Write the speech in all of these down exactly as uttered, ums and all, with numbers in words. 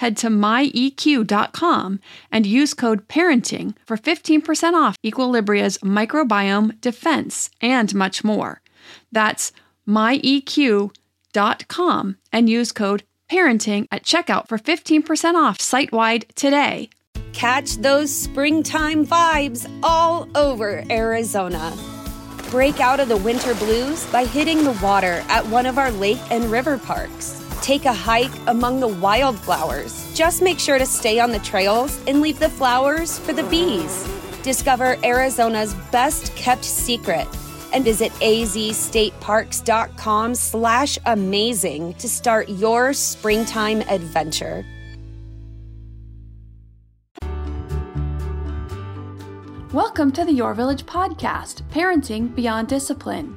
Head to my e q dot com and use code PARENTING for fifteen percent off Equilibria's Microbiome Defense and much more. That's my e q dot com and use code PARENTING at checkout for fifteen percent off site-wide today. Catch those springtime vibes all over Arizona. Break out of the winter blues by hitting the water at one of our lake and river parks. Take a hike among the wildflowers. Just make sure to stay on the trails and leave the flowers for the bees. Discover Arizona's best kept secret and visit a z state parks dot com slash amazing to start your springtime adventure. Welcome to the Your Village podcast, Parenting Beyond Discipline.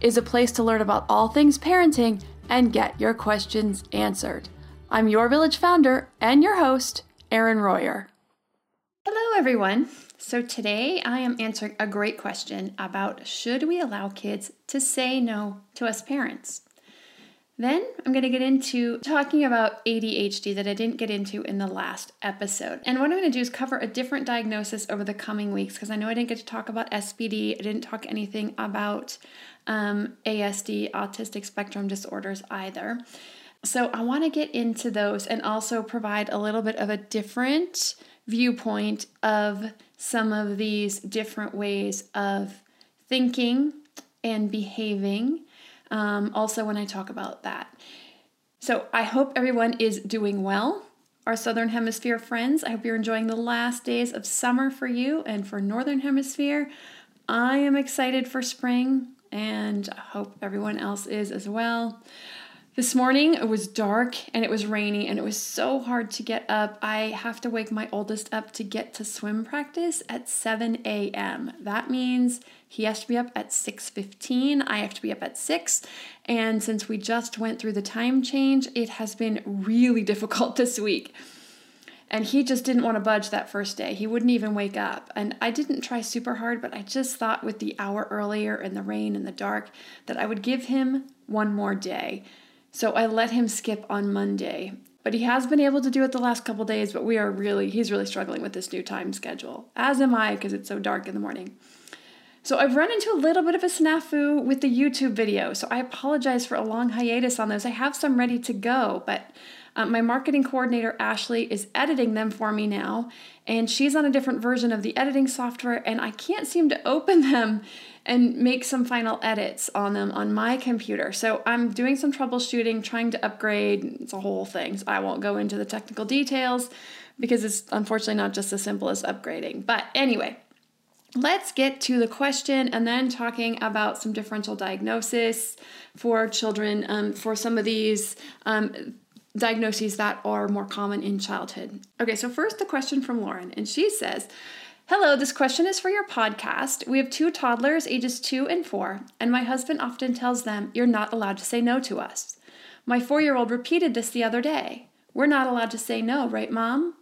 is a place to learn about all things parenting and get your questions answered. I'm Your Village founder and your host, Erin Royer. Hello, everyone. So today I am answering a great question about should we allow kids to say no to us parents? Then I'm going to get into talking about A D H D that I didn't get into in the last episode. And what I'm going to do is cover a different diagnosis over the coming weeks because I know I didn't get to talk about S P D. I didn't talk anything about um, A S D, autistic spectrum disorders either. So I want to get into those and also provide a little bit of a different viewpoint of some of these different ways of thinking and behaving. Um, also when I talk about that. So I hope everyone is doing well. Our Southern Hemisphere friends, I hope you're enjoying the last days of summer for you and for Northern Hemisphere. I am excited for spring and I hope everyone else is as well. This morning it was dark and it was rainy and it was so hard to get up. I have to wake my oldest up to get to swim practice at seven a.m. That means he has to be up at six fifteen. I have to be up at six. And since we just went through the time change, it has been really difficult this week. And he just didn't want to budge that first day. He wouldn't even wake up. And I didn't try super hard, but I just thought with the hour earlier and the rain and the dark that I would give him one more day. So I let him skip on Monday, but he has been able to do it the last couple days, but we are really, he's really struggling with this new time schedule, as am I, because it's so dark in the morning. So I've run into a little bit of a snafu with the YouTube video, so I apologize for a long hiatus on those. I have some ready to go, but um, my marketing coordinator, Ashley, is editing them for me now, and she's on a different version of the editing software, and I can't seem to open them and make some final edits on them on my computer. So I'm doing some troubleshooting, trying to upgrade. It's a whole thing. So I won't go into the technical details because it's unfortunately not just as simple as upgrading. But anyway, let's get to the question and then talking about some differential diagnosis for children um, for some of these um, diagnoses that are more common in childhood. Okay, so first the question from Lauren, and she says, Hello, this question is for your podcast. We have two toddlers, ages two and four, and my husband often tells them, "You're not allowed to say no to us." My four-year-old repeated this the other day. "We're not allowed to say no, right, Mom?"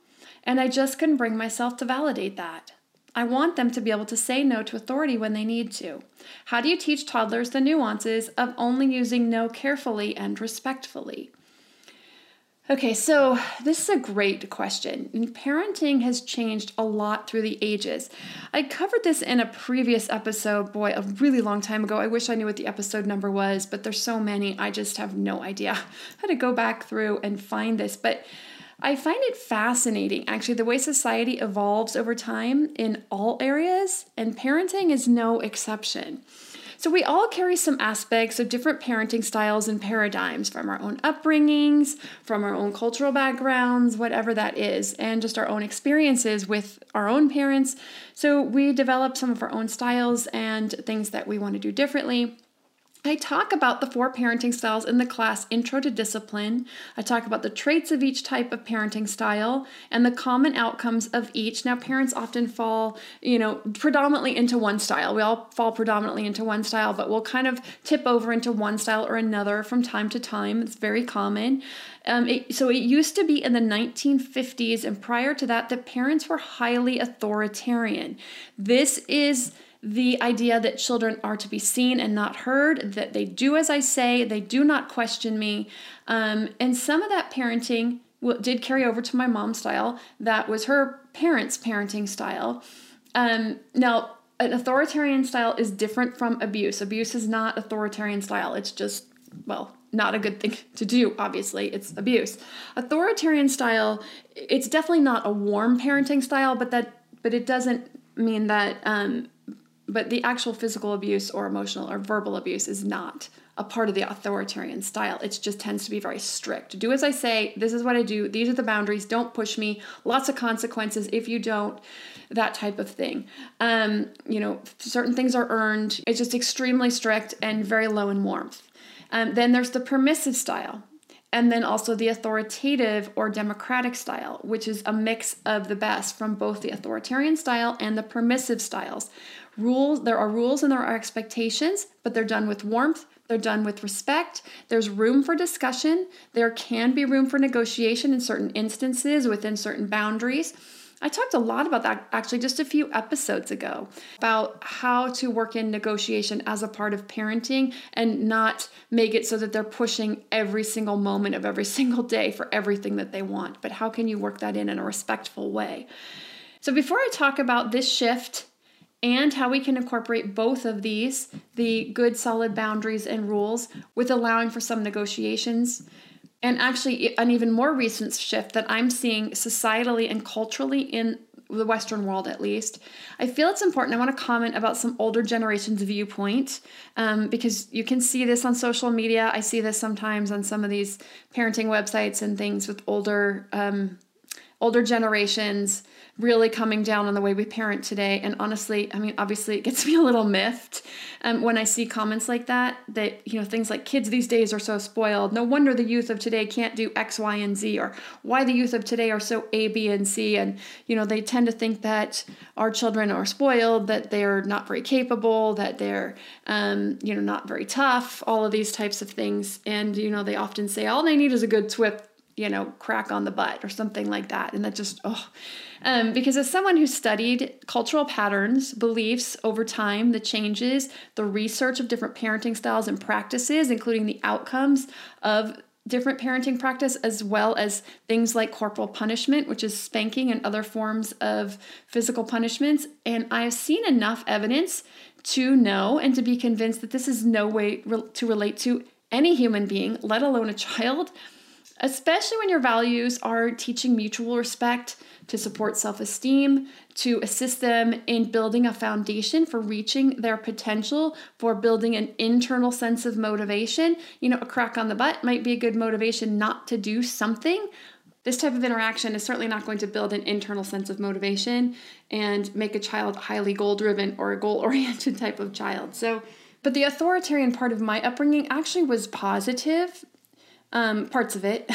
And I just couldn't bring myself to validate that. I want them to be able to say no to authority when they need to. How do you teach toddlers the nuances of only using no carefully and respectfully? Okay, so this is a great question, and parenting has changed a lot through the ages. I covered this in a previous episode, boy, a really long time ago. I wish I knew what the episode number was, but there's so many, I just have no idea. I had to go back through and find this, but I find it fascinating, actually, the way society evolves over time in all areas, and parenting is no exception. So we all carry some aspects of different parenting styles and paradigms from our own upbringings, from our own cultural backgrounds, whatever that is, and just our own experiences with our own parents. So we develop some of our own styles and things that we want to do differently. I talk about the four parenting styles in the class Intro to Discipline. I talk about the traits of each type of parenting style and the common outcomes of each. Now, parents often fall, you know, predominantly into one style. We all fall predominantly into one style, but we'll kind of tip over into one style or another from time to time. It's very common. Um, it, so it used to be in the nineteen fifties, and prior to that, the parents were highly authoritarian. This is the idea that children are to be seen and not heard, that they do as I say, they do not question me. Um, and some of that parenting w- did carry over to my mom's style. That was her parents' parenting style. Um, now, an authoritarian style is different from abuse. Abuse is not authoritarian style. It's just, well, not a good thing to do, obviously. It's abuse. Authoritarian style, it's definitely not a warm parenting style, but that, but it doesn't mean that... Um, But the actual physical abuse or emotional or verbal abuse is not a part of the authoritarian style. It just tends to be very strict. Do as I say. This is what I do. These are the boundaries. Don't push me. Lots of consequences if you don't. That type of thing. Um, you know, certain things are earned. It's just extremely strict and very low in warmth. Um, then there's the permissive style. And then also the authoritative or democratic style, which is a mix of the best from both the authoritarian style and the permissive styles. Rules, there are rules and there are expectations, but they're done with warmth, they're done with respect, there's room for discussion, there can be room for negotiation in certain instances within certain boundaries. I talked a lot about that actually just a few episodes ago about how to work in negotiation as a part of parenting and not make it so that they're pushing every single moment of every single day for everything that they want. But how can you work that in in a respectful way? So before I talk about this shift and how we can incorporate both of these, the good solid boundaries and rules with allowing for some negotiations, and actually an even more recent shift that I'm seeing societally and culturally in the Western world, at least, I feel it's important. I want to comment about some older generation's viewpoint um, because you can see this on social media. I see this sometimes on some of these parenting websites and things with older um, older generations really coming down on the way we parent today. And honestly, I mean, obviously it gets me a little miffed um, when I see comments like that, that, you know, things like kids these days are so spoiled. No wonder the youth of today can't do X, Y, and Z, or why the youth of today are so A, B, and C. And, you know, they tend to think that our children are spoiled, that they're not very capable, that they're, um, you know, not very tough, all of these types of things. And, you know, they often say all they need is a good twip, you know, crack on the butt or something like that. And that just, oh, um, because as someone who studied cultural patterns, beliefs over time, the changes, the research of different parenting styles and practices, including the outcomes of different parenting practice, as well as things like corporal punishment, which is spanking and other forms of physical punishments. And I've seen enough evidence to know and to be convinced that this is no way re- to relate to any human being, let alone a child, especially when your values are teaching mutual respect, to support self-esteem, to assist them in building a foundation for reaching their potential, for building an internal sense of motivation. You know, a crack on the butt might be a good motivation not to do something. This type of interaction is certainly not going to build an internal sense of motivation and make a child highly goal-driven or a goal-oriented type of child. So, but the authoritarian part of my upbringing actually was positive. Um, parts of it.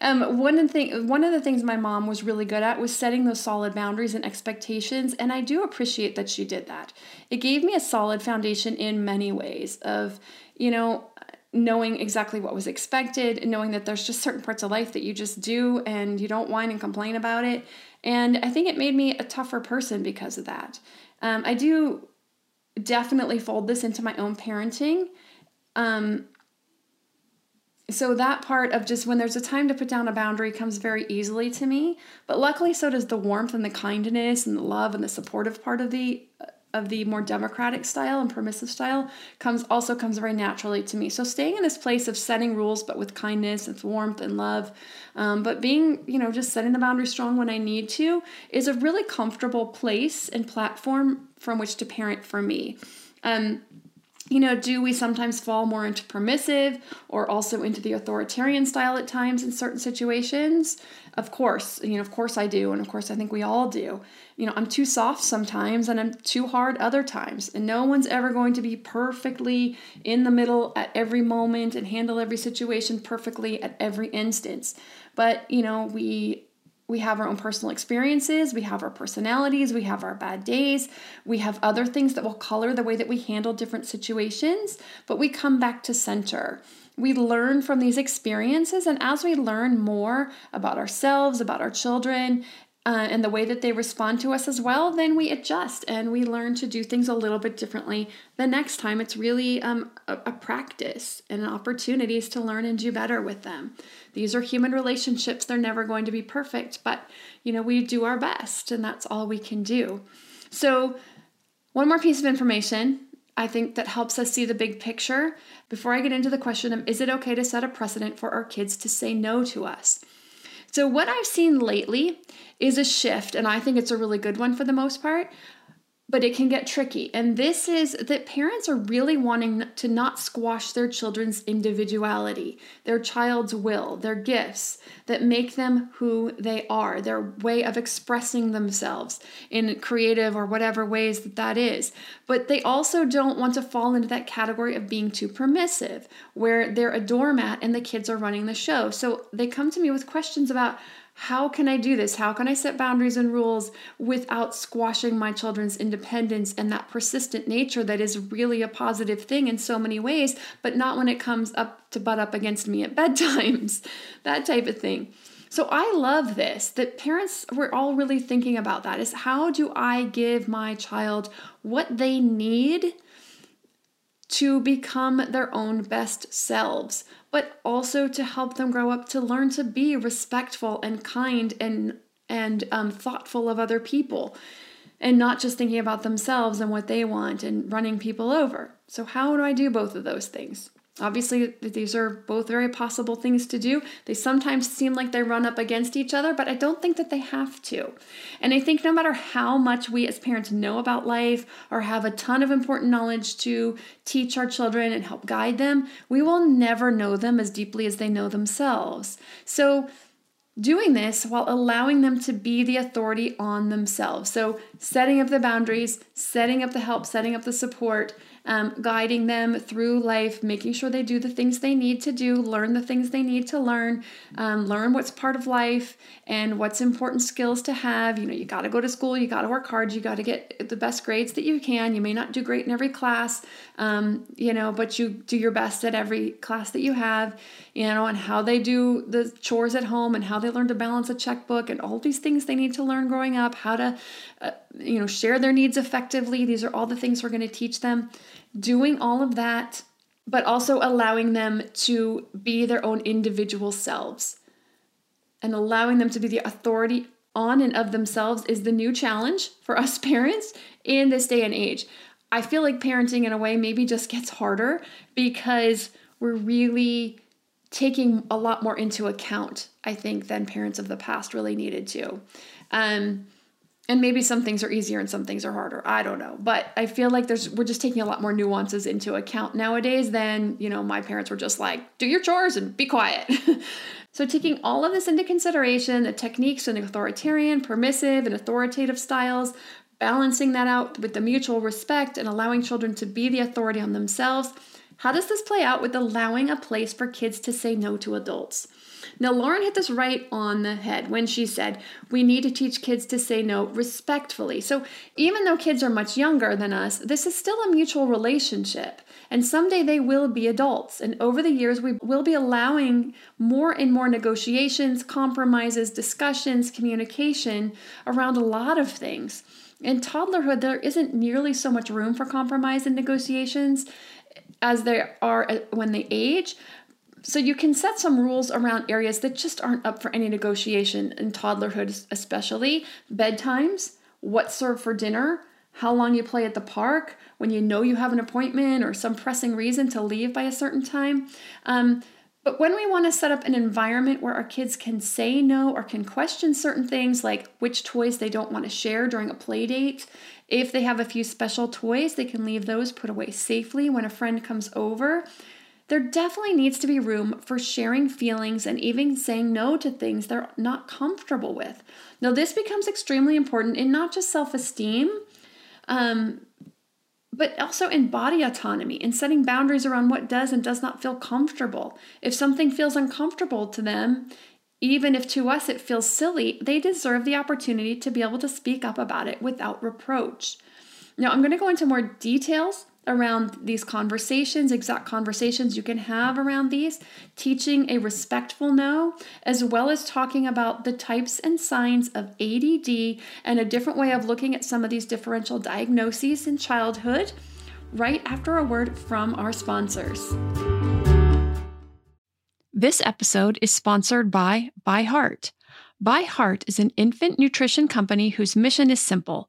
Um, one of the thing, one of the things my mom was really good at was setting those solid boundaries and expectations, and I do appreciate that she did that. It gave me a solid foundation in many ways of, you know, knowing exactly what was expected, knowing that there's just certain parts of life that you just do and you don't whine and complain about it. And I think it made me a tougher person because of that. Um, I do definitely fold this into my own parenting. Um, So that part of just when there's a time to put down a boundary comes very easily to me, but luckily so does the warmth and the kindness and the love and the supportive part of the of the more democratic style and permissive style comes also comes very naturally to me. So staying in this place of setting rules, but with kindness and warmth and love, um, but being, you know, just setting the boundary strong when I need to is a really comfortable place and platform from which to parent for me. Um, You know, do we sometimes fall more into permissive or also into the authoritarian style at times in certain situations? Of course, you know, of course I do. And of course, I think we all do. You know, I'm too soft sometimes and I'm too hard other times. And no one's ever going to be perfectly in the middle at every moment and handle every situation perfectly at every instance. But, you know, we... We have our own personal experiences, we have our personalities, we have our bad days, we have other things that will color the way that we handle different situations, but we come back to center. We learn from these experiences, and as we learn more about ourselves, about our children, uh, and the way that they respond to us as well, then we adjust and we learn to do things a little bit differently the next time. It's really um, a, a practice and opportunities to learn and do better with them. These are human relationships. They're never going to be perfect, but, you know, we do our best and that's all we can do. So one more piece of information, I think, that helps us see the big picture before I get into the question of, is it okay to set a precedent for our kids to say no to us? So what I've seen lately is a shift, and I think it's a really good one for the most part, but it can get tricky. And this is that parents are really wanting to not squash their children's individuality, their child's will, their gifts that make them who they are, their way of expressing themselves in creative or whatever ways that that is. But they also don't want to fall into that category of being too permissive, where they're a doormat and the kids are running the show. So they come to me with questions about, how can I do this? How can I set boundaries and rules without squashing my children's independence and that persistent nature that is really a positive thing in so many ways, but not when it comes up to butt up against me at bedtimes, that type of thing. So I love this, that parents, we're all really thinking about that, is how do I give my child what they need to become their own best selves, but also to help them grow up to learn to be respectful and kind and and um, thoughtful of other people, and not just thinking about themselves and what they want and running people over. So how do I do both of those things? Obviously, these are both very possible things to do. They sometimes seem like they run up against each other, but I don't think that they have to. And I think no matter how much we as parents know about life or have a ton of important knowledge to teach our children and help guide them, we will never know them as deeply as they know themselves. So doing this while allowing them to be the authority on themselves. So setting up the boundaries, setting up the help, setting up the support, um, guiding them through life, making sure they do the things they need to do, learn the things they need to learn, um, learn what's part of life and what's important skills to have. You know, you got to go to school, you got to work hard, you got to get the best grades that you can. You may not do great in every class, um, you know, but you do your best at every class that you have, you know, and how they do the chores at home and how they They learn to balance a checkbook and all these things they need to learn growing up, how to, uh, you know, share their needs effectively. These are all the things we're going to teach them. Doing all of that, but also allowing them to be their own individual selves and allowing them to be the authority on and of themselves is the new challenge for us parents in this day and age. I feel like parenting in a way maybe just gets harder because we're really taking a lot more into account, I think, than parents of the past really needed to. Um, and maybe some things are easier and some things are harder. I don't know. But I feel like there's we're just taking a lot more nuances into account nowadays than, you know, my parents were just like, do your chores and be quiet. So taking all of this into consideration, the techniques and authoritarian, permissive, and authoritative styles, balancing that out with the mutual respect and allowing children to be the authority on themselves. How does this play out with allowing a place for kids to say no to adults? Now, Lauren hit this right on the head when she said, we need to teach kids to say no respectfully. So even though kids are much younger than us, this is still a mutual relationship. And someday they will be adults. And over the years, we will be allowing more and more negotiations, compromises, discussions, communication around a lot of things. In toddlerhood, there isn't nearly so much room for compromise and negotiations as there are when they age. So you can set some rules around areas that just aren't up for any negotiation in toddlerhood, especially bedtimes, what's served for dinner, how long you play at the park, when you know you have an appointment or some pressing reason to leave by a certain time. Um, but when we want to set up an environment where our kids can say no or can question certain things, like which toys they don't want to share during a play date, if they have a few special toys, they can leave those put away safely when a friend comes over. There definitely needs to be room for sharing feelings and even saying no to things they're not comfortable with. Now, this becomes extremely important in not just self-esteem, um, but also in body autonomy and setting boundaries around what does and does not feel comfortable. If something feels uncomfortable to them, even if to us it feels silly, they deserve the opportunity to be able to speak up about it without reproach. Now, I'm going to go into more details around these conversations, exact conversations you can have around these, teaching a respectful no, as well as talking about the types and signs of A D D and a different way of looking at some of these differential diagnoses in childhood, right after a word from our sponsors. This episode is sponsored by Byheart. Byheart is an infant nutrition company whose mission is simple.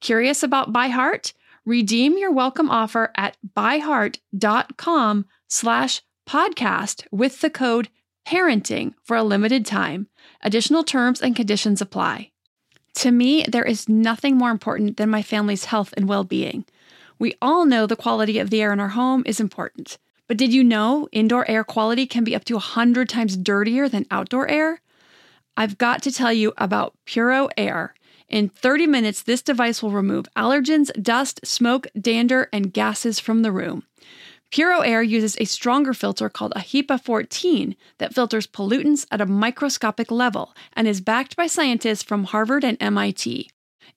Curious about Byheart? Redeem your welcome offer at byheart.com slash podcast with the code parenting for a limited time. Additional terms and conditions apply. To me, there is nothing more important than my family's health and well-being. We all know the quality of the air in our home is important. But did you know indoor air quality can be up to one hundred times dirtier than outdoor air? I've got to tell you about Puro Air. In thirty minutes, this device will remove allergens, dust, smoke, dander, and gases from the room. Puro Air uses a stronger filter called a HEPA fourteen that filters pollutants at a microscopic level and is backed by scientists from Harvard and M I T.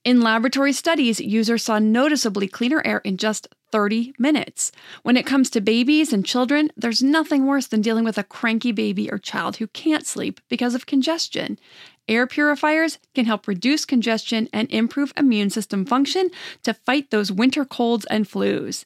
In laboratory studies, users saw noticeably cleaner air in just thirty minutes. When it comes to babies and children, there's nothing worse than dealing with a cranky baby or child who can't sleep because of congestion. Air purifiers can help reduce congestion and improve immune system function to fight those winter colds and flus.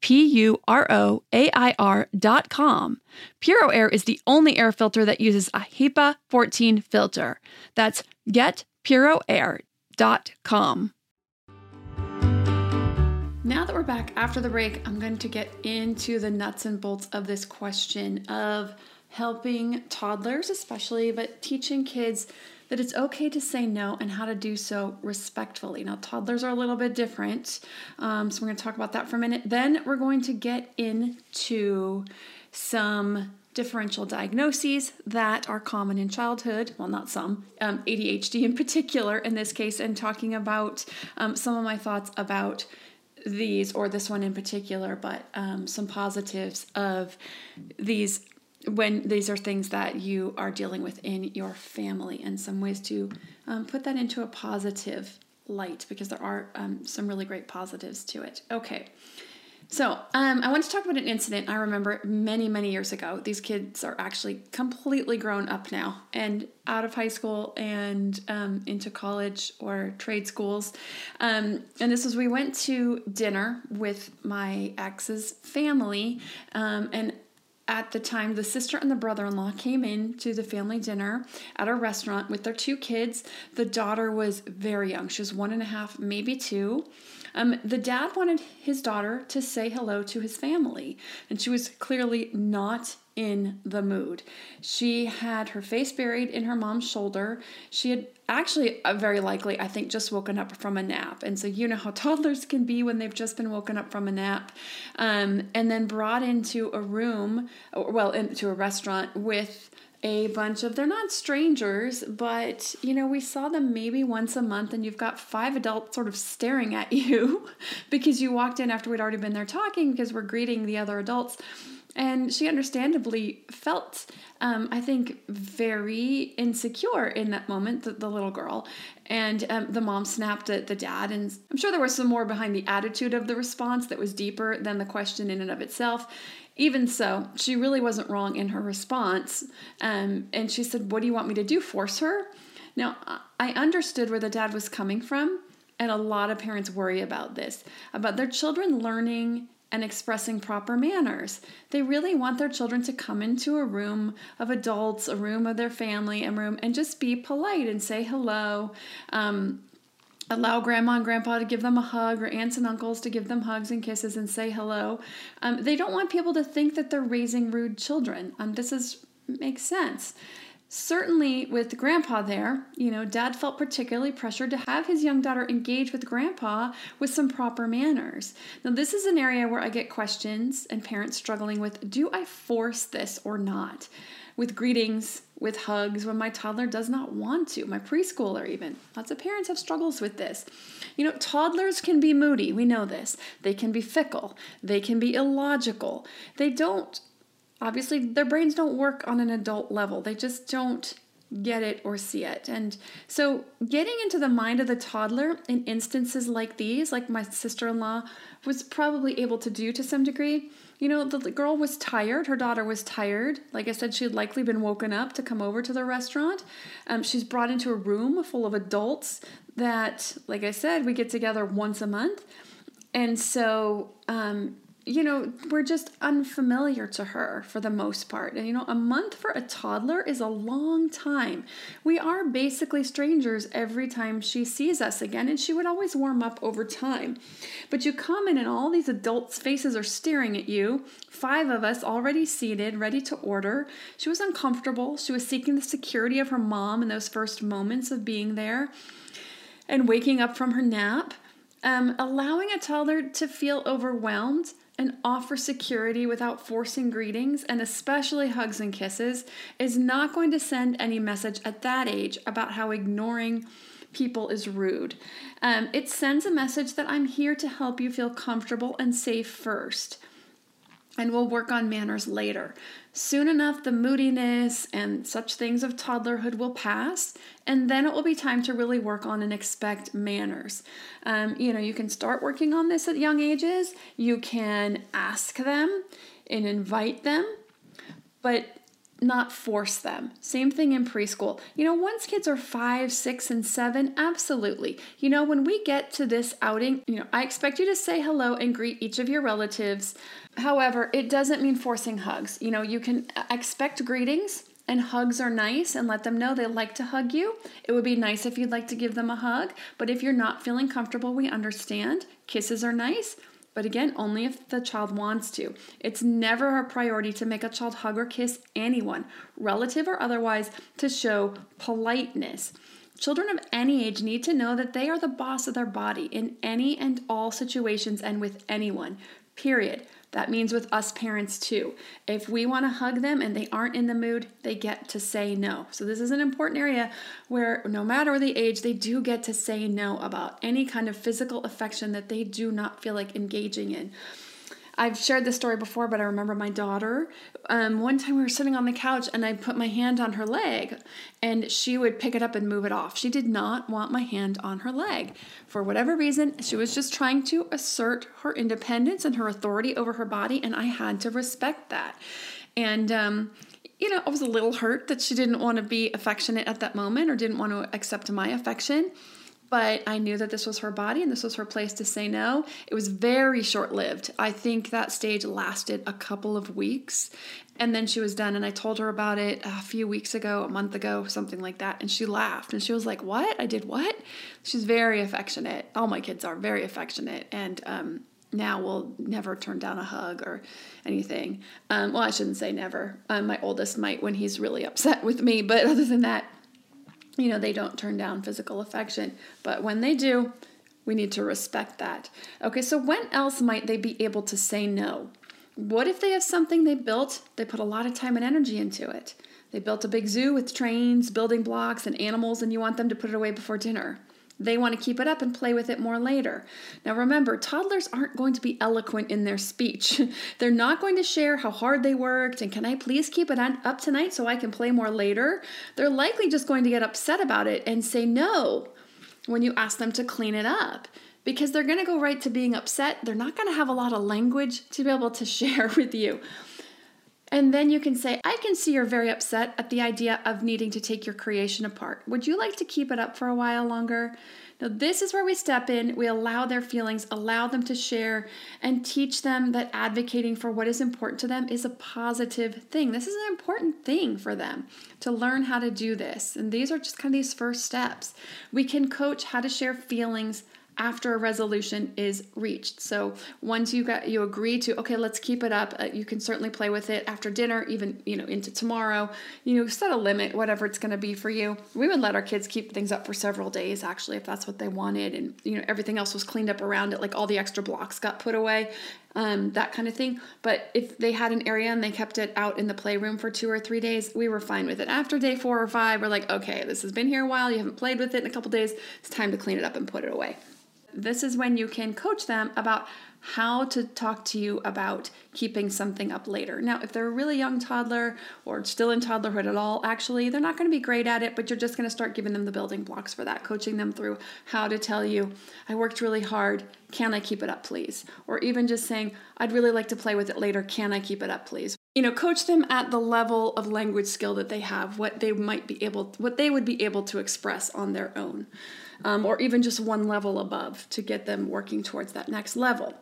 P U R O A I R dot com. Puro Air is the only air filter that uses a HEPA fourteen filter. That's get puro air dot com. Now that we're back after the break, I'm going to get into the nuts and bolts of this question of helping toddlers especially, but teaching kids that it's okay to say no and how to do so respectfully. Now, toddlers are a little bit different, um, so we're going to talk about that for a minute. Then we're going to get into some differential diagnoses that are common in childhood, well, not some, um, A D H D in particular in this case, and talking about um, some of my thoughts about these, or this one in particular, but um, some positives of these when these are things that you are dealing with in your family, and some ways to um, put that into a positive light, because there are um, some really great positives to it. Okay. So um, I want to talk about an incident I remember many, many years ago. These kids are actually completely grown up now and out of high school and um, into college or trade schools. Um, and this was, we went to dinner with my ex's family. Um, and at the time, the sister and the brother-in-law came in to the family dinner at a restaurant with their two kids. The daughter was very young. She was one and a half, maybe two. Um, the dad wanted his daughter to say hello to his family, and she was clearly not in the mood. She had her face buried in her mom's shoulder. She had actually uh, very likely, I think, just woken up from a nap. And so you know how toddlers can be when they've just been woken up from a nap, um, and then brought into a room, or, well, into a restaurant with a bunch of, they're not strangers, but, you know, we saw them maybe once a month, and you've got five adults sort of staring at you because you walked in after we'd already been there talking, because we're greeting the other adults. And she understandably felt, um, I think, very insecure in that moment, the, the little girl. And um, the mom snapped at the dad. And I'm sure there was some more behind the attitude of the response that was deeper than the question in and of itself. Even so, she really wasn't wrong in her response. Um, and she said, "What do you want me to do, force her?" Now, I understood where the dad was coming from. And a lot of parents worry about this, about their children learning and expressing proper manners. They really want their children to come into a room of adults, a room of their family, a room, and just be polite and say hello, um, allow grandma and grandpa to give them a hug, or aunts and uncles to give them hugs and kisses and say hello. Um, they don't want people to think that they're raising rude children. Um, this is makes sense. Certainly with grandpa there, you know, dad felt particularly pressured to have his young daughter engage with grandpa with some proper manners. Now, this is an area where I get questions and parents struggling with, do I force this or not? With greetings, with hugs, when my toddler does not want to, my preschooler even. Lots of parents have struggles with this. You know, toddlers can be moody. We know this. They can be fickle. They can be illogical. They don't Obviously, their brains don't work on an adult level. They just don't get it or see it. And so getting into the mind of the toddler in instances like these, like my sister-in-law was probably able to do to some degree. You know, the girl was tired. Her daughter was tired. Like I said, she had likely been woken up to come over to the restaurant. Um, she's brought into a room full of adults that, like I said, we get together once a month. And so, um, you know, we're just unfamiliar to her for the most part. And, you know, a month for a toddler is a long time. We are basically strangers every time she sees us again, and she would always warm up over time. But you come in and all these adults' faces are staring at you, five of us already seated, ready to order. She was uncomfortable. She was seeking the security of her mom in those first moments of being there and waking up from her nap. Um, allowing a toddler to feel overwhelmed and offer security without forcing greetings, and especially hugs and kisses, is not going to send any message at that age about how ignoring people is rude. Um, it sends a message that I'm here to help you feel comfortable and safe first, and we'll work on manners later. Soon enough, the moodiness and such things of toddlerhood will pass, and then it will be time to really work on and expect manners. Um, you know, you can start working on this at young ages. You can ask them and invite them, but not force them. Same thing in preschool. You know, once kids are five, six, and seven, absolutely. You know, when we get to this outing, you know, I expect you to say hello and greet each of your relatives. However, it doesn't mean forcing hugs. You know, you can expect greetings, and hugs are nice, and let them know they like to hug you. It would be nice if you'd like to give them a hug, but if you're not feeling comfortable, we understand. Kisses are nice. But again, only if the child wants to. It's never a priority to make a child hug or kiss anyone, relative or otherwise, to show politeness. Children of any age need to know that they are the boss of their body in any and all situations and with anyone, period. That means with us parents too. If we want to hug them and they aren't in the mood, they get to say no. So this is an important area where no matter the age, they do get to say no about any kind of physical affection that they do not feel like engaging in. I've shared this story before, but I remember my daughter, um, one time we were sitting on the couch and I put my hand on her leg and she would pick it up and move it off. She did not want my hand on her leg. For whatever reason, she was just trying to assert her independence and her authority over her body, and I had to respect that. And, um, you know, I was a little hurt that she didn't want to be affectionate at that moment or didn't want to accept my affection. But I knew that this was her body and this was her place to say no. It was very short-lived. I think that stage lasted a couple of weeks and then she was done. And I told her about it a few weeks ago, a month ago, something like that. And she laughed and she was like, what? I did what? She's very affectionate. All my kids are very affectionate. And, um, now we'll never turn down a hug or anything. Um, well, I shouldn't say never. Um, my oldest might when he's really upset with me, but other than that, you know, they don't turn down physical affection, but when they do, we need to respect that. Okay, so when else might they be able to say no? What if they have something they built, they put a lot of time and energy into it? They built a big zoo with trains, building blocks, and animals, and you want them to put it away before dinner. They want to keep it up and play with it more later. Now remember, toddlers aren't going to be eloquent in their speech. They're not going to share how hard they worked and can I please keep it on up tonight so I can play more later? They're likely just going to get upset about it and say no when you ask them to clean it up, because they're going to go right to being upset. They're not going to have a lot of language to be able to share with you. And then you can say, I can see you're very upset at the idea of needing to take your creation apart. Would you like to keep it up for a while longer? Now, this is where we step in. We allow their feelings, allow them to share, and teach them that advocating for what is important to them is a positive thing. This is an important thing for them to learn how to do this. And these are just kind of these first steps. We can coach how to share feelings after a resolution is reached. So once you got, you agree to, okay, let's keep it up. Uh, you can certainly play with it after dinner, even, you know, into tomorrow, you know, set a limit, whatever it's going to be for you. We would let our kids keep things up for several days, actually, if that's what they wanted. And, you know, everything else was cleaned up around it. Like all the extra blocks got put away, um, that kind of thing. But if they had an area and they kept it out in the playroom for two or three days, we were fine with it. After day four or five, we're like, okay, this has been here a while. You haven't played with it in a couple days. It's time to clean it up and put it away. This is when you can coach them about how to talk to you about keeping something up later. Now, if they're a really young toddler or still in toddlerhood at all, actually, they're not going to be great at it, but you're just going to start giving them the building blocks for that, coaching them through how to tell you, I worked really hard. Can I keep it up, please? Or even just saying, I'd really like to play with it later. Can I keep it up, please? You know, coach them at the level of language skill that they have, what they might be able, what they would be able to express on their own, um, or even just one level above to get them working towards that next level.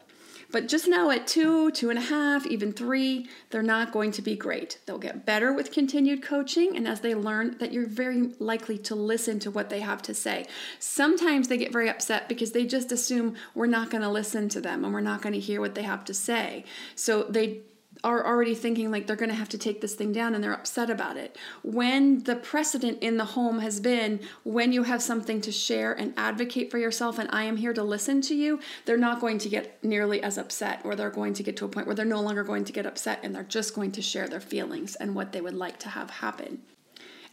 But just know at two, two and a half, even three, they're not going to be great. They'll get better with continued coaching. And as they learn that you're very likely to listen to what they have to say. Sometimes they get very upset because they just assume we're not going to listen to them and we're not going to hear what they have to say. So they are already thinking like they're going to have to take this thing down and they're upset about it. When the precedent in the home has been when you have something to share and advocate for yourself and I am here to listen to you, they're not going to get nearly as upset, or they're going to get to a point where they're no longer going to get upset and they're just going to share their feelings and what they would like to have happen.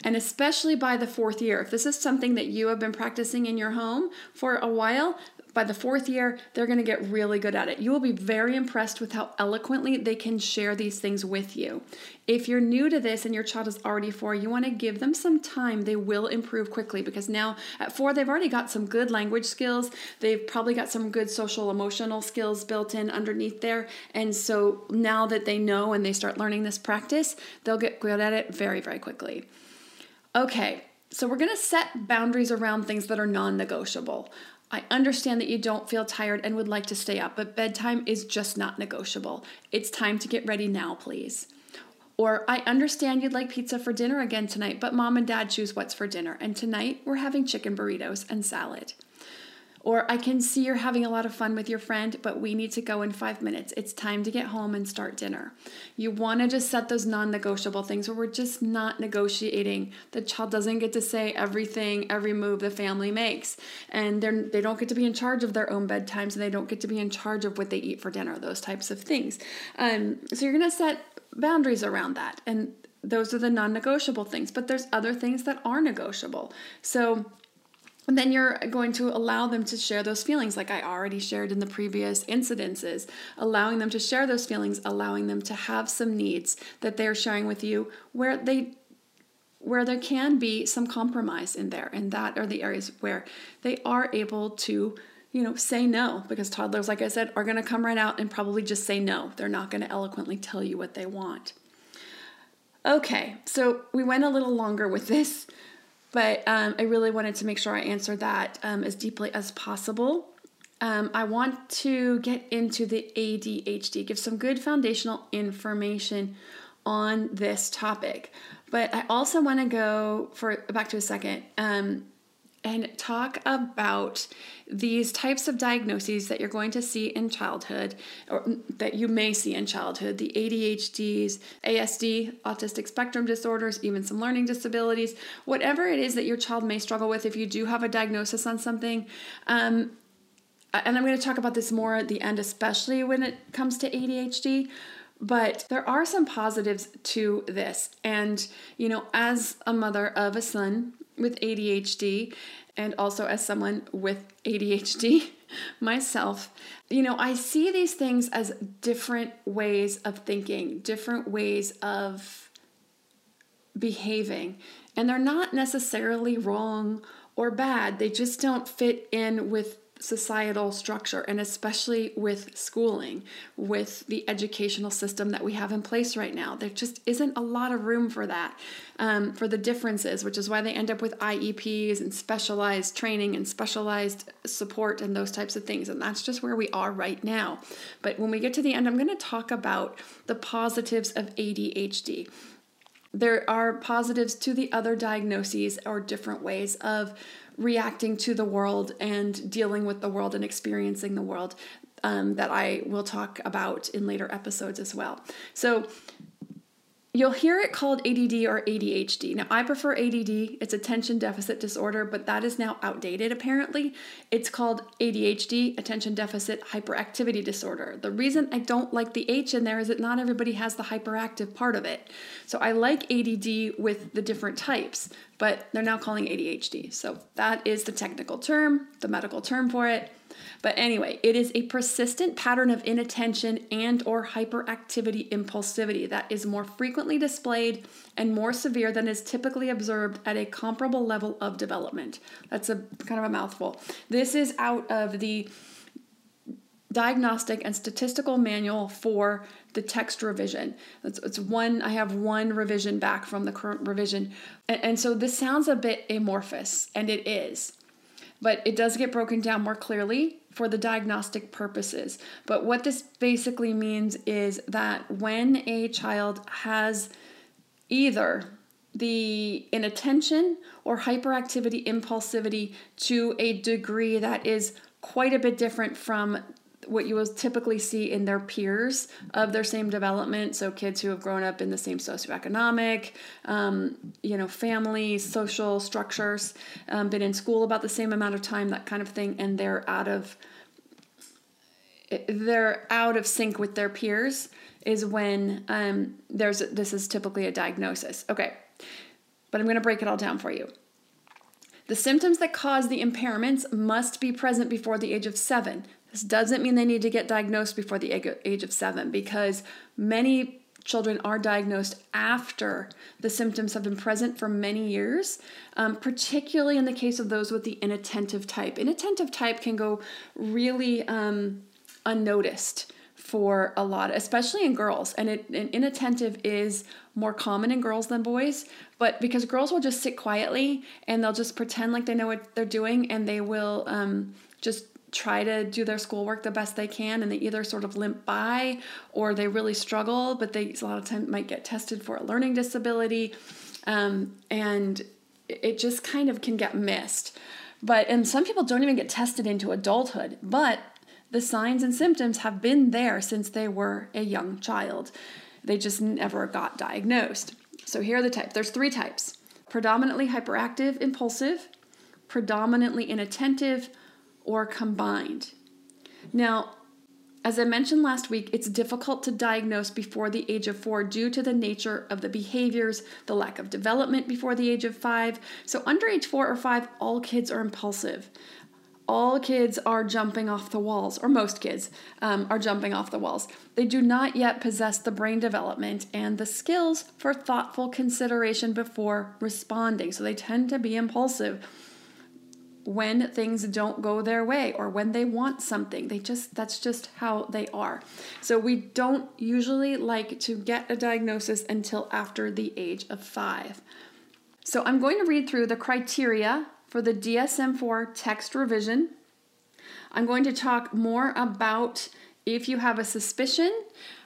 And especially by the fourth year, if this is something that you have been practicing in your home for a while, by the fourth year, they're going to get really good at it. You will be very impressed with how eloquently they can share these things with you. If you're new to this and your child is already four, you want to give them some time. They will improve quickly because now at four, they've already got some good language skills. They've probably got some good social emotional skills built in underneath there. And so now that they know and they start learning this practice, they'll get good at it very, very quickly. Okay, so we're going to set boundaries around things that are non-negotiable. I understand that you don't feel tired and would like to stay up, but bedtime is just not negotiable. It's time to get ready now, please. Or I understand you'd like pizza for dinner again tonight, but mom and dad choose what's for dinner. And tonight we're having chicken burritos and salad. Or I can see you're having a lot of fun with your friend, but we need to go in five minutes. It's time to get home and start dinner. You want to just set those non-negotiable things where we're just not negotiating. The child doesn't get to say everything, every move the family makes. And they're, they don't get to be in charge of their own bedtimes, and they don't get to be in charge of what they eat for dinner, those types of things. Um, so you're going to set boundaries around that. And those are the non-negotiable things. But there's other things that are negotiable. So and then you're going to allow them to share those feelings like I already shared in the previous incidences, allowing them to share those feelings, allowing them to have some needs that they're sharing with you where they where there can be some compromise in there. And that are the areas where they are able to, you know, say no, because toddlers, like I said, are going to come right out and probably just say no. They're not going to eloquently tell you what they want. Okay, so we went a little longer with this. But um, I really wanted to make sure I answered that um, as deeply as possible. Um, I want to get into the A D H D, give some good foundational information on this topic. But I also want to go for back to a second um, and talk about these types of diagnoses that you're going to see in childhood, or that you may see in childhood, the A D H Ds, A S D, autistic spectrum disorders, even some learning disabilities, whatever it is that your child may struggle with if you do have a diagnosis on something. Um, and I'm going to talk about this more at the end, especially when it comes to A D H D. But there are some positives to this. And, you know, as a mother of a son with A D H D, and also as someone with A D H D myself, you know, I see these things as different ways of thinking, different ways of behaving, and they're not necessarily wrong or bad. They just don't fit in with societal structure, and especially with schooling, with the educational system that we have in place right now. There just isn't a lot of room for that, um, for the differences, which is why they end up with I E Ps and specialized training and specialized support and those types of things. And that's just where we are right now. But when we get to the end, I'm going to talk about the positives of A D H D. There are positives to the other diagnoses or different ways of reacting to the world and dealing with the world and experiencing the world um, that I will talk about in later episodes as well. So you'll hear it called A D D or A D H D. Now, I prefer A D D. It's attention deficit disorder, but that is now outdated, apparently. It's called A D H D, attention deficit hyperactivity disorder. The reason I don't like the H in there is that not everybody has the hyperactive part of it. So I like A D D with the different types, but they're now calling A D H D. So that is the technical term, the medical term for it. But anyway, it is a persistent pattern of inattention and or hyperactivity impulsivity that is more frequently displayed and more severe than is typically observed at a comparable level of development. That's a kind of a mouthful. This is out of the Diagnostic and Statistical Manual for the Text Revision. It's, it's one, I have one revision back from the current revision. And, and so this sounds a bit amorphous, and it is. But it does get broken down more clearly for the diagnostic purposes. But what this basically means is that when a child has either the inattention or hyperactivity impulsivity to a degree that is quite a bit different from what you will typically see in their peers of their same development. So kids who have grown up in the same socioeconomic, um, you know, family, social structures, um, been in school about the same amount of time, that kind of thing. And they're out of, they're out of sync with their peers is when um, there's, this is typically a diagnosis. Okay. But I'm going to break it all down for you. The symptoms that cause the impairments must be present before the age of seven. This doesn't mean they need to get diagnosed before the age of seven, because many children are diagnosed after the symptoms have been present for many years, um, particularly in the case of those with the inattentive type. Inattentive type can go really um, unnoticed for a lot, especially in girls. And, it, and inattentive is more common in girls than boys, but because girls will just sit quietly and they'll just pretend like they know what they're doing, and they will um, just try to do their schoolwork the best they can, and they either sort of limp by or they really struggle, but they a lot of time might get tested for a learning disability, um, and it just kind of can get missed. But, and some people don't even get tested into adulthood, but the signs and symptoms have been there since they were a young child. They just never got diagnosed. So here are the types. There's three types: predominantly hyperactive, impulsive, predominantly inattentive, or combined. Now, as I mentioned last week, it's difficult to diagnose before the age of four due to the nature of the behaviors, the lack of development before the age of five. So under age four or five, all kids are impulsive. All kids are jumping off the walls, or most kids um, are jumping off the walls. They do not yet possess the brain development and the skills for thoughtful consideration before responding. So they tend to be impulsive when things don't go their way or when they want something. They just, that's just how they are. So we don't usually like to get a diagnosis until after the age of five. So I'm going to read through the criteria for the D S M four text revision. I'm going to talk more about if you have a suspicion,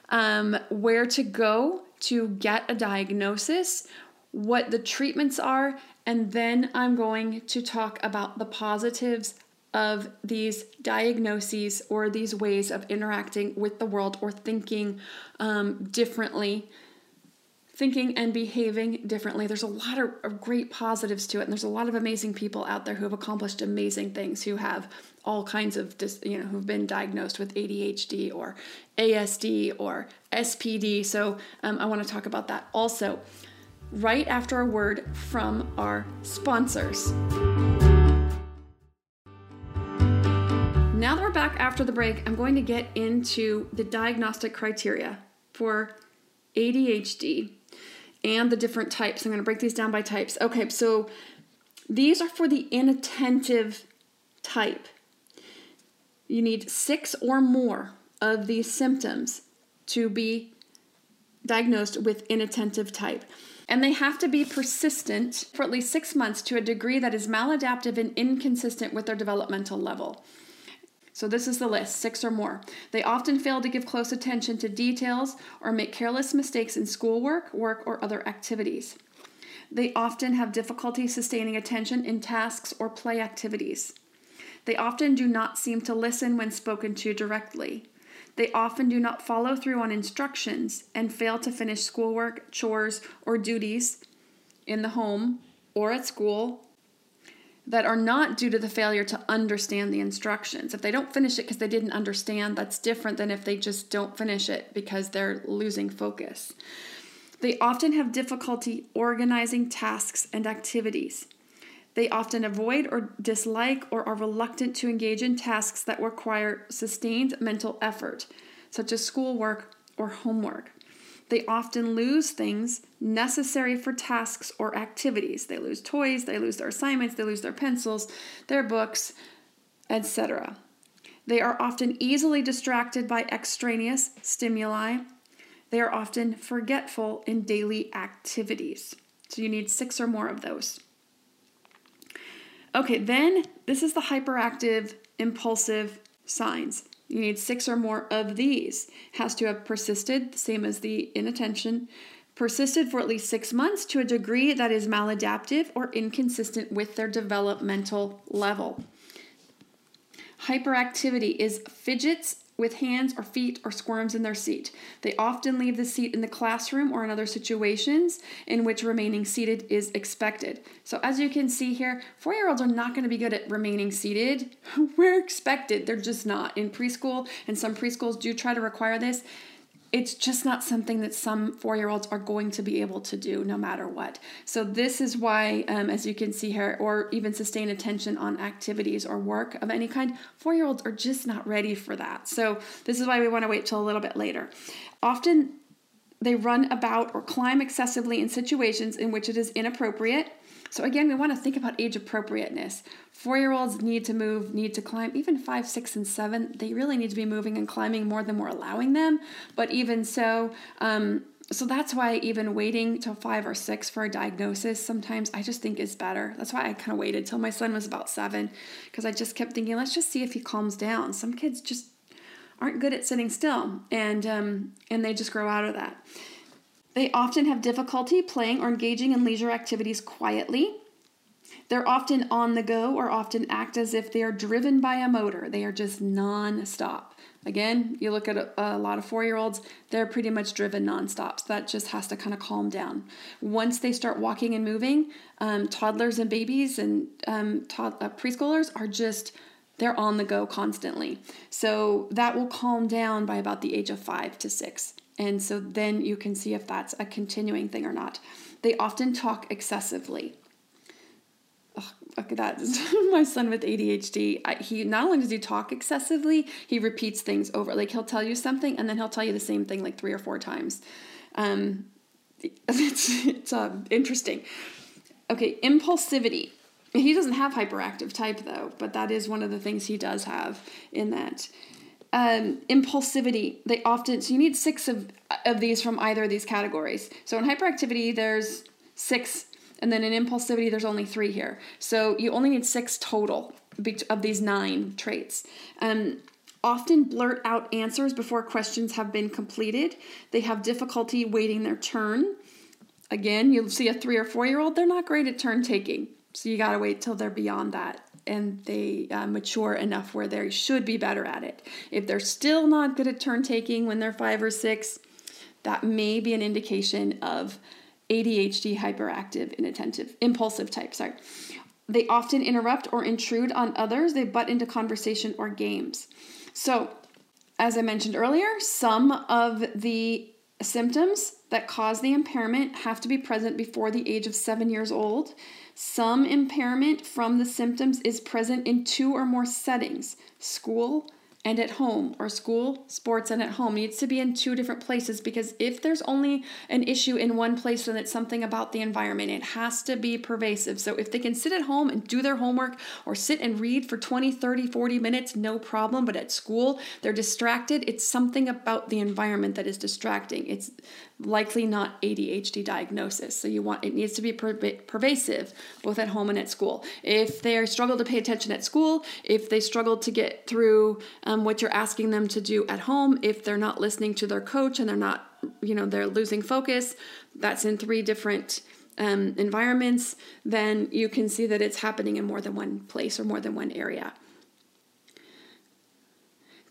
um, where to go to get a diagnosis, what the treatments are, and then I'm going to talk about the positives of these diagnoses or these ways of interacting with the world or thinking um, differently. Thinking and behaving differently. There's a lot of, of great positives to it, and there's a lot of amazing people out there who have accomplished amazing things, who have all kinds of, dis, you know, who've been diagnosed with A D H D or A S D or S P D. So um, I want to talk about that also right after a word from our sponsors. Now that we're back after the break, I'm going to get into the diagnostic criteria for A D H D. And the different types. I'm going to break these down by types. Okay, so these are for the inattentive type. You need six or more of these symptoms to be diagnosed with inattentive type. And they have to be persistent for at least six months to a degree that is maladaptive and inconsistent with their developmental level. So this is the list, six or more. They often fail to give close attention to details or make careless mistakes in schoolwork, work, or other activities. They often have difficulty sustaining attention in tasks or play activities. They often do not seem to listen when spoken to directly. They often do not follow through on instructions and fail to finish schoolwork, chores, or duties in the home or at school that are not due to the failure to understand the instructions. If they don't finish it because they didn't understand, that's different than if they just don't finish it because they're losing focus. They often have difficulty organizing tasks and activities. They often avoid or dislike or are reluctant to engage in tasks that require sustained mental effort, such as schoolwork or homework. They often lose things necessary for tasks or activities. They lose toys, they lose their assignments, they lose their pencils, their books, et cetera. They are often easily distracted by extraneous stimuli. They are often forgetful in daily activities. So you need six or more of those. Okay, then this is the hyperactive, impulsive signs. You need six or more of these. Has to have persisted, same as the inattention, persisted for at least six months to a degree that is maladaptive or inconsistent with their developmental level. Hyperactivity is fidgets with hands or feet or squirms in their seat. They often leave the seat in the classroom or in other situations in which remaining seated is expected. So as you can see here, four-year-olds are not going to be good at remaining seated. We're expected. They're just not. In preschool, and some preschools do try to require this, it's just not something that some four-year-olds are going to be able to do no matter what. So this is why, um, as you can see here, or even sustained attention on activities or work of any kind, four-year-olds are just not ready for that. So this is why we want to wait till a little bit later. Often they run about or climb excessively in situations in which it is inappropriate. So again, we want to think about age appropriateness. Four-year-olds need to move, need to climb. Even five, six, and seven, they really need to be moving and climbing more than we're allowing them. But even so, um, so that's why even waiting till five or six for a diagnosis sometimes I just think is better. That's why I kind of waited till my son was about seven, because I just kept thinking, let's just see if he calms down. Some kids just aren't good at sitting still, and um, and they just grow out of that. They often have difficulty playing or engaging in leisure activities quietly. They're often on the go or often act as if they are driven by a motor. They are just nonstop. Again, you look at a, a lot of four-year-olds, they're pretty much driven nonstop. So that just has to kind of calm down. Once they start walking and moving, um, toddlers and babies and um, tod- uh, preschoolers are just, they're on the go constantly. So that will calm down by about the age of five to six. And so then you can see if that's a continuing thing or not. They often talk excessively. Oh, okay, that's my son with A D H D. I, he not only does he talk excessively, he repeats things over. Like he'll tell you something and then he'll tell you the same thing like three or four times. Um, it's it's uh, interesting. Okay, impulsivity. He doesn't have hyperactive type though, but that is one of the things he does have in that. Um, impulsivity. They often so you need six of of these from either of these categories. So in hyperactivity, there's six. And then in impulsivity, there's only three here. So you only need six total of these nine traits. Um, often blurt out answers before questions have been completed. They have difficulty waiting their turn. Again, you'll see a three or four-year-old, they're not great at turn taking. So you got to wait till they're beyond that and they uh, mature enough where they should be better at it. If they're still not good at turn taking when they're five or six, that may be an indication of A D H D, hyperactive, inattentive, impulsive type, sorry. They often interrupt or intrude on others. They butt into conversation or games. So, as I mentioned earlier, some of the symptoms that cause the impairment have to be present before the age of seven years old. Some impairment from the symptoms is present in two or more settings, school and at home, or school, sports, and at home. It needs to be in two different places because if there's only an issue in one place, then it's something about the environment. It has to be pervasive. So if they can sit at home and do their homework or sit and read for twenty, thirty, forty minutes, no problem. But at school, they're distracted. It's something about the environment that is distracting. It's likely not A D H D diagnosis. So you want, it needs to be perv- pervasive both at home and at school. If they struggle to pay attention at school, if they struggle to get through um, what you're asking them to do at home, if they're not listening to their coach and they're not, you know, they're losing focus, that's in three different um, environments, then you can see that it's happening in more than one place or more than one area.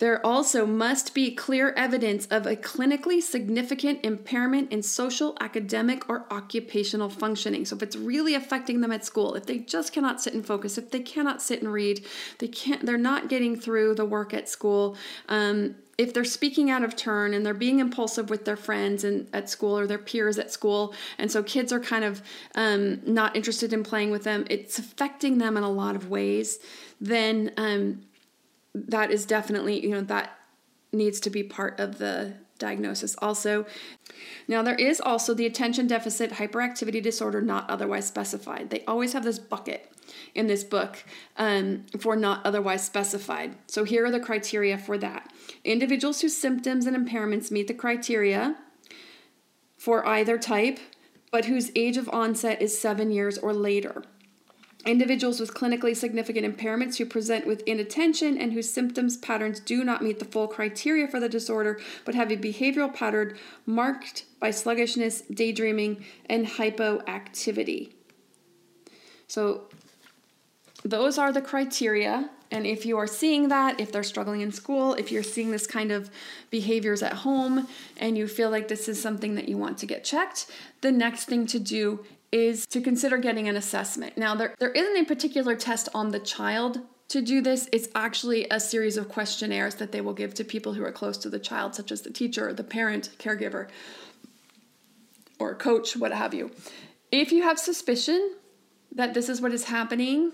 There also must be clear evidence of a clinically significant impairment in social, academic, or occupational functioning. So if it's really affecting them at school, if they just cannot sit and focus, if they cannot sit and read, they can't, they're not getting through the work at school, um, if they're speaking out of turn and they're being impulsive with their friends and at school or their peers at school, and so kids are kind of um, not interested in playing with them, it's affecting them in a lot of ways, then um that is definitely, you know, that needs to be part of the diagnosis also. Now, there is also the attention deficit hyperactivity disorder not otherwise specified. They always have this bucket in this book um, for not otherwise specified. So here are the criteria for that. Individuals whose symptoms and impairments meet the criteria for either type, but whose age of onset is seven years or later. Individuals with clinically significant impairments who present with inattention and whose symptoms patterns do not meet the full criteria for the disorder, but have a behavioral pattern marked by sluggishness, daydreaming, and hypoactivity. So those are the criteria. And if you are seeing that, if they're struggling in school, if you're seeing this kind of behaviors at home, and you feel like this is something that you want to get checked, the next thing to do is to consider getting an assessment. Now, there, there isn't a particular test on the child to do this. It's actually a series of questionnaires that they will give to people who are close to the child, such as the teacher, the parent, caregiver, or coach, what have you. If you have suspicion that this is what is happening,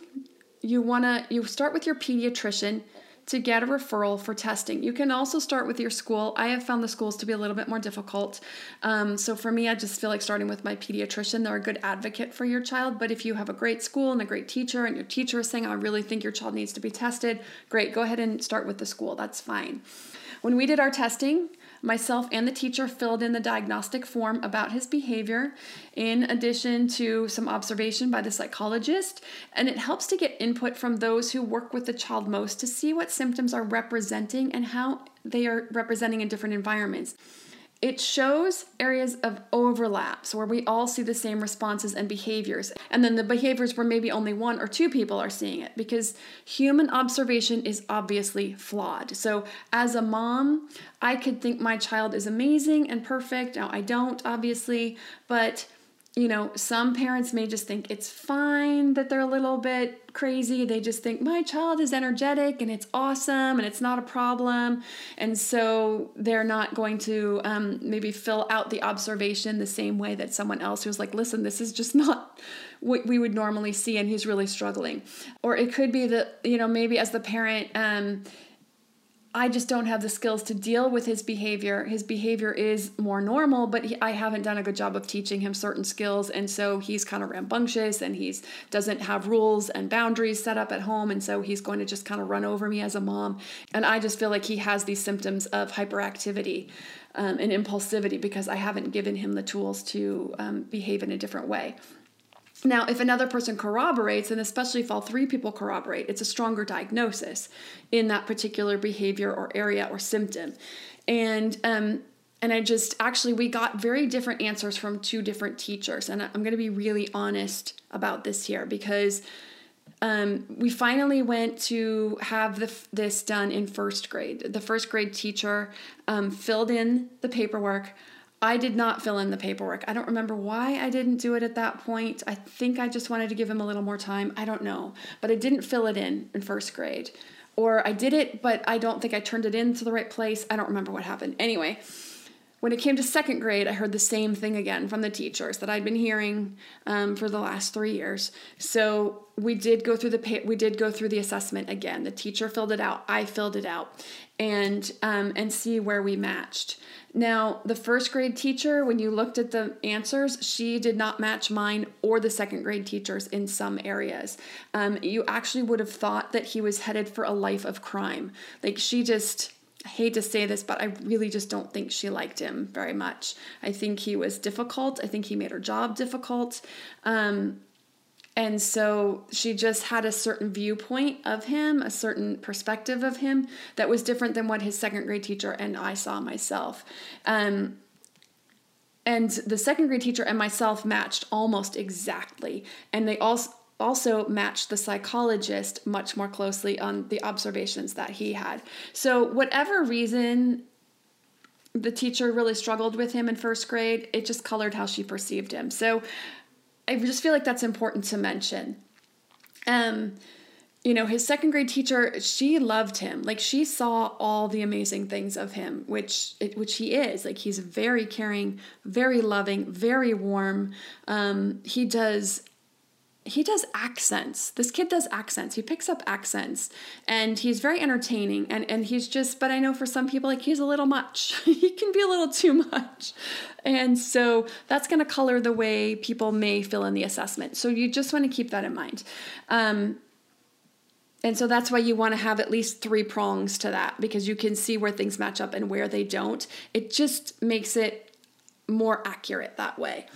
you wanna you start with your pediatrician to get a referral for testing. You can also start with your school. I have found the schools to be a little bit more difficult. Um, so for me, I just feel like starting with my pediatrician, they're a good advocate for your child. But if you have a great school and a great teacher and your teacher is saying, I really think your child needs to be tested, great, go ahead and start with the school. That's fine. When we did our testing, myself and the teacher filled in the diagnostic form about his behavior in addition to some observation by the psychologist. And it helps to get input from those who work with the child most to see what symptoms are representing and how they are representing in different environments. It shows areas of overlaps where we all see the same responses and behaviors, and then the behaviors where maybe only one or two people are seeing it, because human observation is obviously flawed. So as a mom, I could think my child is amazing and perfect. Now, I don't, obviously, but you know, some parents may just think it's fine that they're a little bit crazy. They just think my child is energetic and it's awesome and it's not a problem. And so they're not going to um, maybe fill out the observation the same way that someone else who's like, listen, this is just not what we would normally see and he's really struggling. Or it could be that, you know, maybe as the parent, um, I just don't have the skills to deal with his behavior. His behavior is more normal, but he, I haven't done a good job of teaching him certain skills. And so he's kind of rambunctious and he's doesn't have rules and boundaries set up at home. And so he's going to just kind of run over me as a mom. And I just feel like he has these symptoms of hyperactivity um, and impulsivity because I haven't given him the tools to um, behave in a different way. Now, if another person corroborates, and especially if all three people corroborate, it's a stronger diagnosis in that particular behavior or area or symptom. And um, and I just, actually, we got very different answers from two different teachers. And I'm going to be really honest about this here because um, we finally went to have the, this done in first grade. The first grade teacher um, filled in the paperwork. I did not fill in the paperwork. I don't remember why I didn't do it at that point. I think I just wanted to give him a little more time. I don't know, but I didn't fill it in in first grade, or I did it, but I don't think I turned it into the right place. I don't remember what happened. Anyway, when it came to second grade, I heard the same thing again from the teachers that I'd been hearing um, for the last three years. So we did go through the pa- we did go through the assessment again. The teacher filled it out. I filled it out, and um, and see where we matched. Now, the first grade teacher, when you looked at the answers, she did not match mine or the second grade teachers in some areas. Um, you actually would have thought that he was headed for a life of crime. Like she just, I hate to say this, but I really just don't think she liked him very much. I think he was difficult. I think he made her job difficult. Um, and so she just had a certain viewpoint of him, a certain perspective of him that was different than what his second grade teacher and I saw myself. Um, and the second grade teacher and myself matched almost exactly. And they also also matched the psychologist much more closely on the observations that he had. So whatever reason the teacher really struggled with him in first grade, it just colored how she perceived him. So I just feel like that's important to mention. Um, you know, his second grade teacher, she loved him. Like she saw all the amazing things of him, which it, which he is. Like he's very caring, very loving, very warm. Um, he does he does accents. This kid does accents. He picks up accents and he's very entertaining and, and he's just, but I know for some people, like he's a little much, he can be a little too much. And so that's going to color the way people may fill in the assessment. So you just want to keep that in mind. Um, And so that's why you want to have at least three prongs to that, because you can see where things match up and where they don't. It just makes it more accurate that way.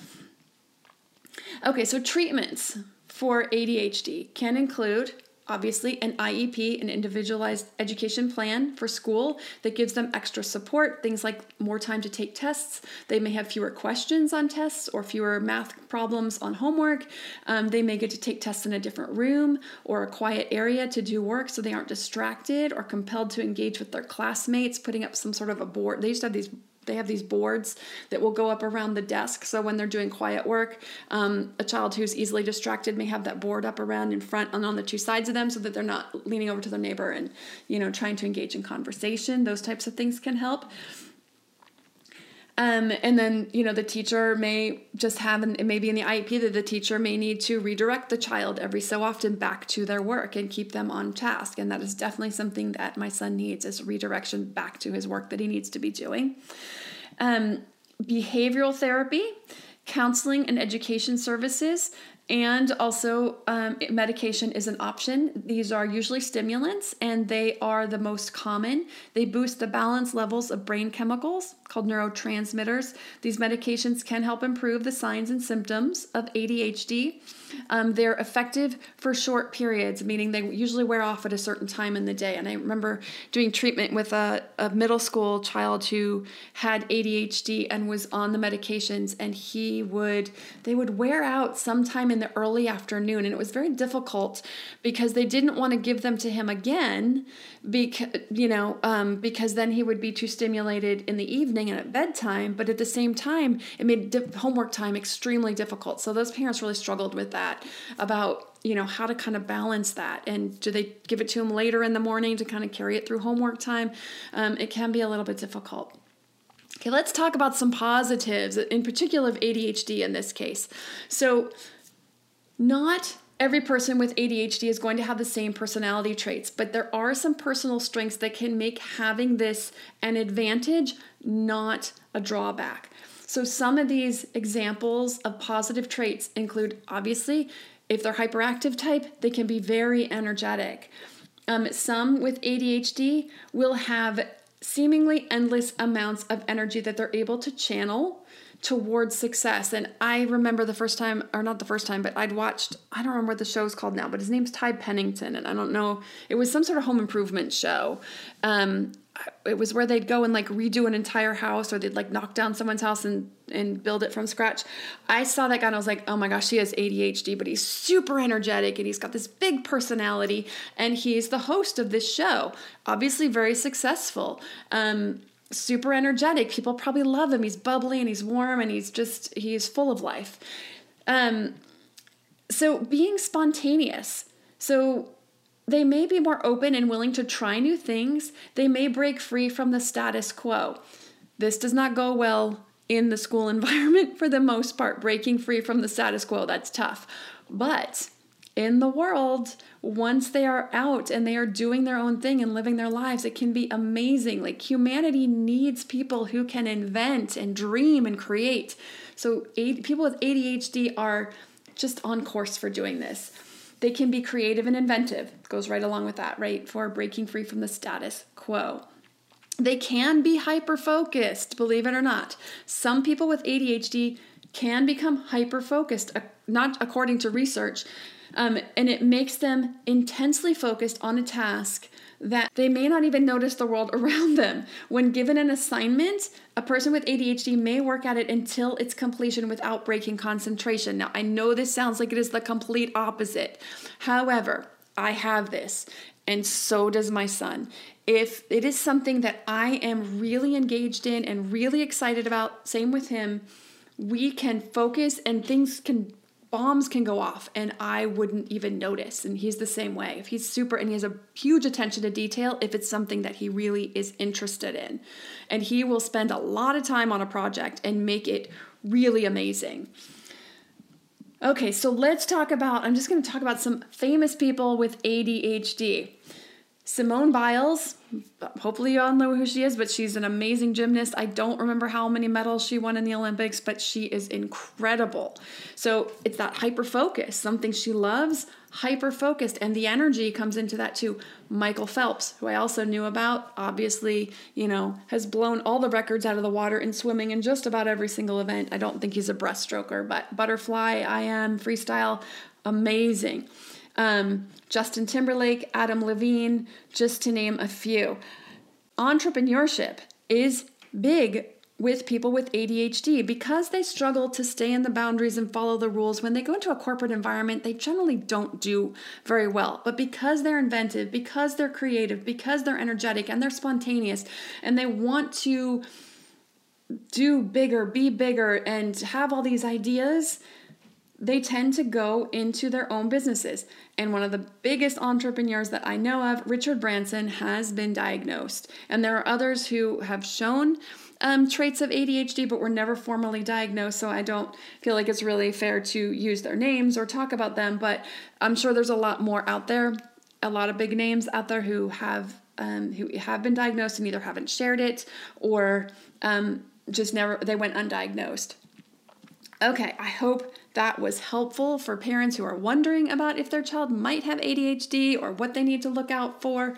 Okay, so treatments for A D H D can include, obviously, an I E P, an individualized education plan for school that gives them extra support, things like more time to take tests. They may have fewer questions on tests or fewer math problems on homework. Um, they may get to take tests in a different room or a quiet area to do work so they aren't distracted or compelled to engage with their classmates, putting up some sort of a board. They used to have these They have these boards that will go up around the desk. So when they're doing quiet work, um, a child who's easily distracted may have that board up around in front and on the two sides of them so that they're not leaning over to their neighbor and, you know, trying to engage in conversation. Those types of things can help. Um, and then, you know, the teacher may just have, and maybe in the I E P that the teacher may need to redirect the child every so often back to their work and keep them on task. And that is definitely something that my son needs, is redirection back to his work that he needs to be doing. Um, behavioral therapy, counseling and education services, and also um, medication is an option. These are usually stimulants, and they are the most common. They boost the balance levels of brain chemicals, called neurotransmitters. These medications can help improve the signs and symptoms of A D H D. Um, they're effective for short periods, meaning they usually wear off at a certain time in the day. And I remember doing treatment with a, a middle school child who had A D H D and was on the medications, and he would, they would wear out sometime in the early afternoon. And it was very difficult because they didn't want to give them to him again because, you know, um, because then he would be too stimulated in the evening and at bedtime. But at the same time, it made di- homework time extremely difficult. So those parents really struggled with that, about, you know, how to kind of balance that. And do they give it to him later in the morning to kind of carry it through homework time? Um, it can be a little bit difficult. Okay, let's talk about some positives, in particular of A D H D in this case. So not every person with A D H D is going to have the same personality traits, but there are some personal strengths that can make having this an advantage, not a drawback. So some of these examples of positive traits include, obviously, if they're hyperactive type, they can be very energetic. Um, some with A D H D will have seemingly endless amounts of energy that they're able to channel towards success. And I remember the first time, or not the first time, but I'd watched, I don't remember what the show's called now, but his name's Ty Pennington. And I don't know, it was some sort of home improvement show. Um, it was where they'd go and like redo an entire house, or they'd like knock down someone's house and, and build it from scratch. I saw that guy and I was like, oh my gosh, he has A D H D, but he's super energetic and he's got this big personality and he's the host of this show. Obviously very successful. Um, super energetic. People probably love him. He's bubbly and he's warm and he's just, he's full of life. Um, so being spontaneous. So they may be more open and willing to try new things. They may break free from the status quo. This does not go well in the school environment for the most part, breaking free from the status quo. That's tough. But in the world, once they are out and they are doing their own thing and living their lives, it can be amazing. Like humanity needs people who can invent and dream and create. So people with A D H D are just on course for doing this. They can be creative and inventive. Goes right along with that, right? For breaking free from the status quo. They can be hyper-focused, believe it or not. Some people with A D H D can become hyper-focused, not according to research, Um, and it makes them intensely focused on a task that they may not even notice the world around them. When given an assignment, a person with A D H D may work at it until its completion without breaking concentration. Now, I know this sounds like it is the complete opposite. However, I have this, and so does my son. If it is something that I am really engaged in and really excited about, same with him, we can focus and things can bombs can go off and I wouldn't even notice. And he's the same way. If he's super, and he has a huge attention to detail, if it's something that he really is interested in, and he will spend a lot of time on a project and make it really amazing. Okay. So let's talk about, I'm just going to talk about some famous people with A D H D. Simone Biles, hopefully you all know who she is, but she's an amazing gymnast. I don't remember how many medals she won in the Olympics, but she is incredible. So it's that hyper-focus, something she loves, hyper-focused, and the energy comes into that too. Michael Phelps, who I also knew about, obviously, you know, has blown all the records out of the water in swimming in just about every single event. I don't think he's a breaststroker, but butterfly, I M, freestyle, amazing. Um, Justin Timberlake, Adam Levine, just to name a few. Entrepreneurship is big with people with A D H D because they struggle to stay in the boundaries and follow the rules. When they go into a corporate environment, they generally don't do very well. But because they're inventive, because they're creative, because they're energetic and they're spontaneous and they want to do bigger, be bigger, and have all these ideas, they tend to go into their own businesses. And one of the biggest entrepreneurs that I know of, Richard Branson, has been diagnosed. And there are others who have shown um, traits of A D H D, but were never formally diagnosed. So I don't feel like it's really fair to use their names or talk about them, but I'm sure there's a lot more out there, a lot of big names out there who have, um, who have been diagnosed and either haven't shared it or um, just never, they went undiagnosed. Okay, I hope that was helpful for parents who are wondering about if their child might have A D H D or what they need to look out for.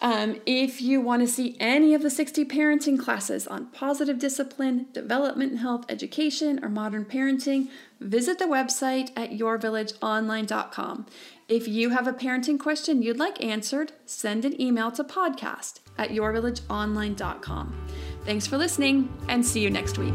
Um, if you want to see any of the sixty parenting classes on positive discipline, development and health education, or modern parenting, visit the website at your village online dot com. If you have a parenting question you'd like answered, send an email to podcast at your village online dot com. Thanks for listening, and see you next week.